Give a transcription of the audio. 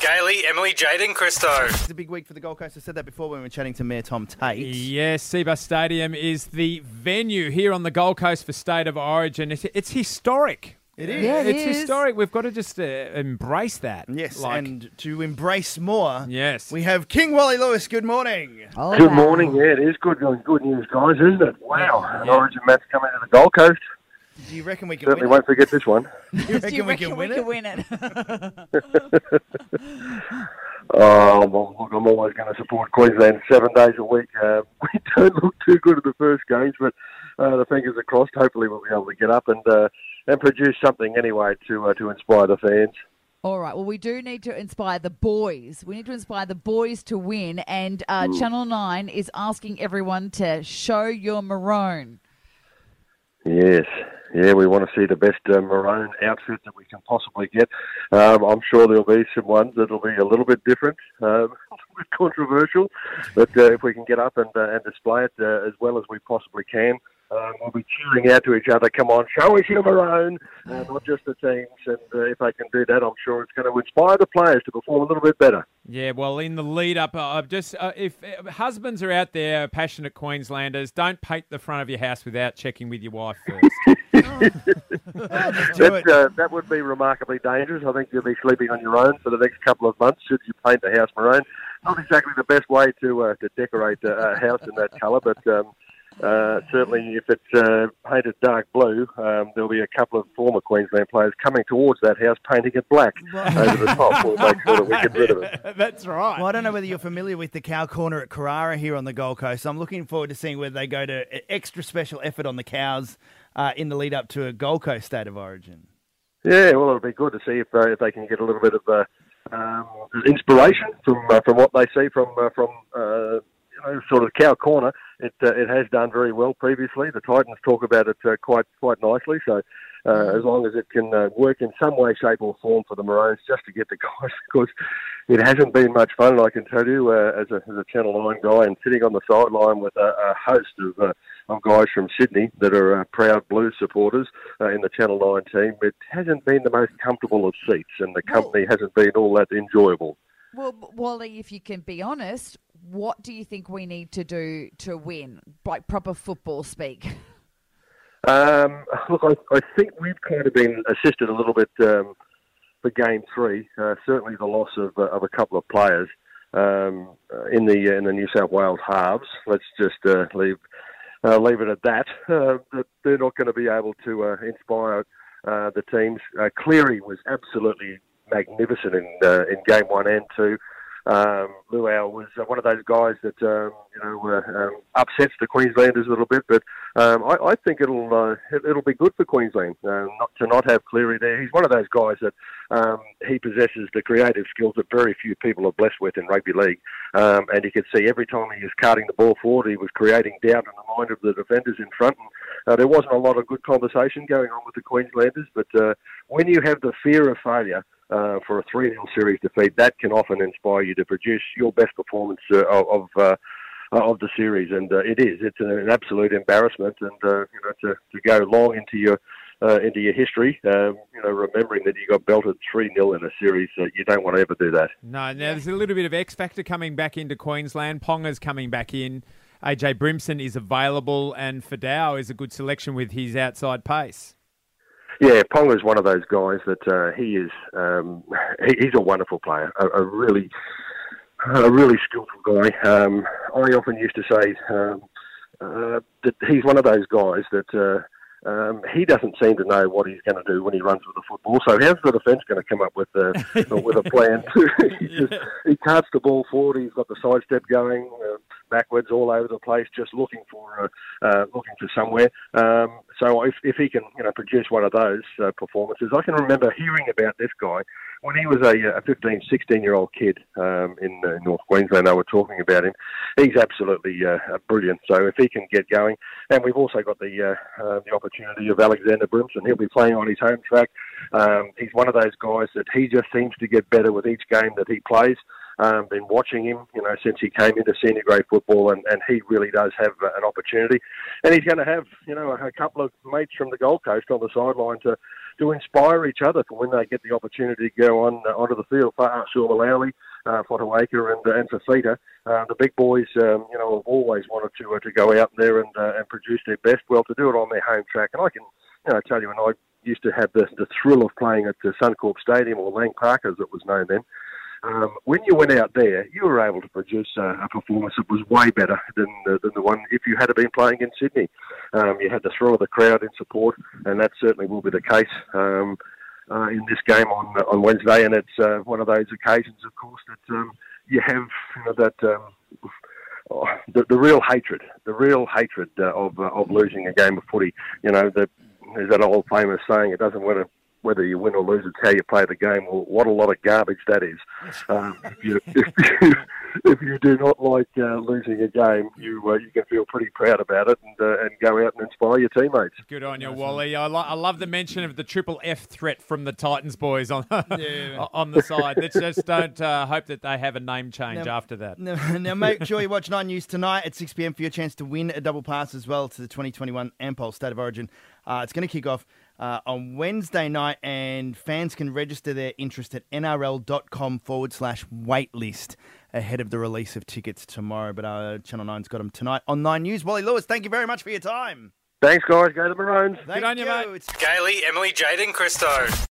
Gailey, Emily, Jaden, Christo. It's a big week for the Gold Coast. I said that before when we were chatting to Mayor Tom Tate. Yes, C-Bus Stadium is the venue here on the Gold Coast for State of Origin. It's historic. It is. Yeah, it's historic. We've got to just embrace that. Yes, and to embrace more, yes, we have King Wally Lewis. Good morning. Oh, good morning. Yeah, it is good news, guys, isn't it? Wow, yeah. An Origin match coming to the Gold Coast. Do you reckon we can win it? Certainly won't forget this one. Do you reckon we can win it? Oh, well, look, I'm always going to support Queensland 7 days a week. We don't look too good at the first games, but the fingers are crossed. Hopefully we'll be able to get up and produce something anyway to inspire the fans. All right. Well, we do need to inspire the boys. We need to inspire the boys to win. And Channel 9 is asking everyone to show your maroon. Yes. Yeah, we want to see the best maroon outfit that we can possibly get. I'm sure there'll be some ones that'll be a little bit different, a little bit controversial. But if we can get up and display it as well as we possibly can, we'll be cheering out to each other. Come on, show us your maroon, not just the teams. And if they can do that, I'm sure it's going to inspire the players to perform a little bit better. Yeah, well, in the lead-up, if husbands are out there, passionate Queenslanders, don't paint the front of your house without checking with your wife first. That would be remarkably dangerous. I think you'll be sleeping on your own for the next couple of months should you paint the house maroon. Not exactly the best way to decorate a house in that colour, but certainly if it's painted dark blue, there'll be a couple of former Queensland players coming towards that house painting it black over the top. We'll make sure that we get rid of it. That's right. Well, I don't know whether you're familiar with the Cow Corner at Carrara here on the Gold Coast. I'm looking forward to seeing whether they go to extra special effort on the cows in the lead up to a Gold Coast State of Origin. Yeah, well, it'll be good to see if they can get a little bit of inspiration from what they see from sort of Cow Corner. It has done very well previously. The Titans talk about it quite nicely. So as long as it can work in some way, shape or form for the Maroons, just to get the guys, because it hasn't been much fun. And I can tell you, as a Channel 9 guy and sitting on the sideline with a host of guys from Sydney that are proud Blues supporters in the Channel 9 team, it hasn't been the most comfortable of seats, and the company hasn't been all that enjoyable. Well, Wally, if you can be honest, what do you think we need to do to win, like proper football speak? Look, I think we've kind of been assisted a little bit for Game 3, certainly the loss of a couple of players in the New South Wales halves. Let's just leave it at that. They're not going to be able to inspire the teams. Cleary was absolutely magnificent in Game 1 and 2. Luau was one of those guys that upsets the Queenslanders a little bit, but I think it'll be good for Queensland not to have Cleary there. He's one of those guys that he possesses the creative skills that very few people are blessed with in rugby league, and you could see every time he was carting the ball forward, he was creating doubt in the mind of the defenders in front. And there wasn't a lot of good conversation going on with the Queenslanders, but when you have the fear of failure for a 3-0 series defeat, that can often inspire you to produce your best performance of the series, and it is. It's an absolute embarrassment, and to go long into your history, remembering that you got belted 3-0 in a series, you don't want to ever do that. No, now there's a little bit of X factor coming back into Queensland. Ponga's coming back in. AJ Brimson is available, and Fatawaka is a good selection with his outside pace. Yeah, Ponga is one of those guys that he is. He's a wonderful player, a really skillful guy. I often used to say that he's one of those guys that he doesn't seem to know what he's going to do when he runs with the football. So how's the defence going to come up with a plan? He carts the ball forward. He's got the sidestep going. Backwards, all over the place, just looking for somewhere. So if he can, produce one of those performances. I can remember hearing about this guy when he was a 15, 16-year-old kid in North Queensland. They were talking about him. He's absolutely brilliant. So if he can get going, and we've also got the opportunity of Alexander Brimson. He'll be playing on his home track. He's one of those guys that he just seems to get better with each game that he plays. Been watching him, since he came into senior grade football, and he really does have an opportunity. And he's going to have, a couple of mates from the Gold Coast on the sideline to to inspire each other for when they get the opportunity to go on onto the field. For Ashua Lowley, Fatawaka and Fafita, the big boys, you know, have always wanted to go out there and produce their best. Well, to do it on their home track, and I can, you know, tell you, when I used to have the thrill of playing at the Suncorp Stadium, or Lang Park as it was known then. When you went out there, you were able to produce a performance that was way better than the one if you had been playing in Sydney. You had the thrill of the crowd in support, and that certainly will be the case in this game on Wednesday. And it's one of those occasions, of course, that you have, you know, that the real hatred of losing a game of footy. You know, there's that old famous saying: it doesn't matter whether you win or lose, it's how you play the game. Well, what a lot of garbage that is. If you do not like losing a game, you can feel pretty proud about it and go out and inspire your teammates. Good on you, Wally. I love the mention of the triple F threat from the Titans boys on the side. Let's just don't hope that they have a name change after that. Now make sure you watch 9 News tonight at 6pm for your chance to win a double pass as well to the 2021 Ampol State of Origin. It's going to kick off on Wednesday night, and fans can register their interest at nrl.com/waitlist ahead of the release of tickets tomorrow. But Channel 9's got them tonight on 9 News. Wally Lewis, thank you very much for your time. Thanks, guys. Go the Maroons. Good on you, mate. It's Gailey, Emily, Jaden, Christo.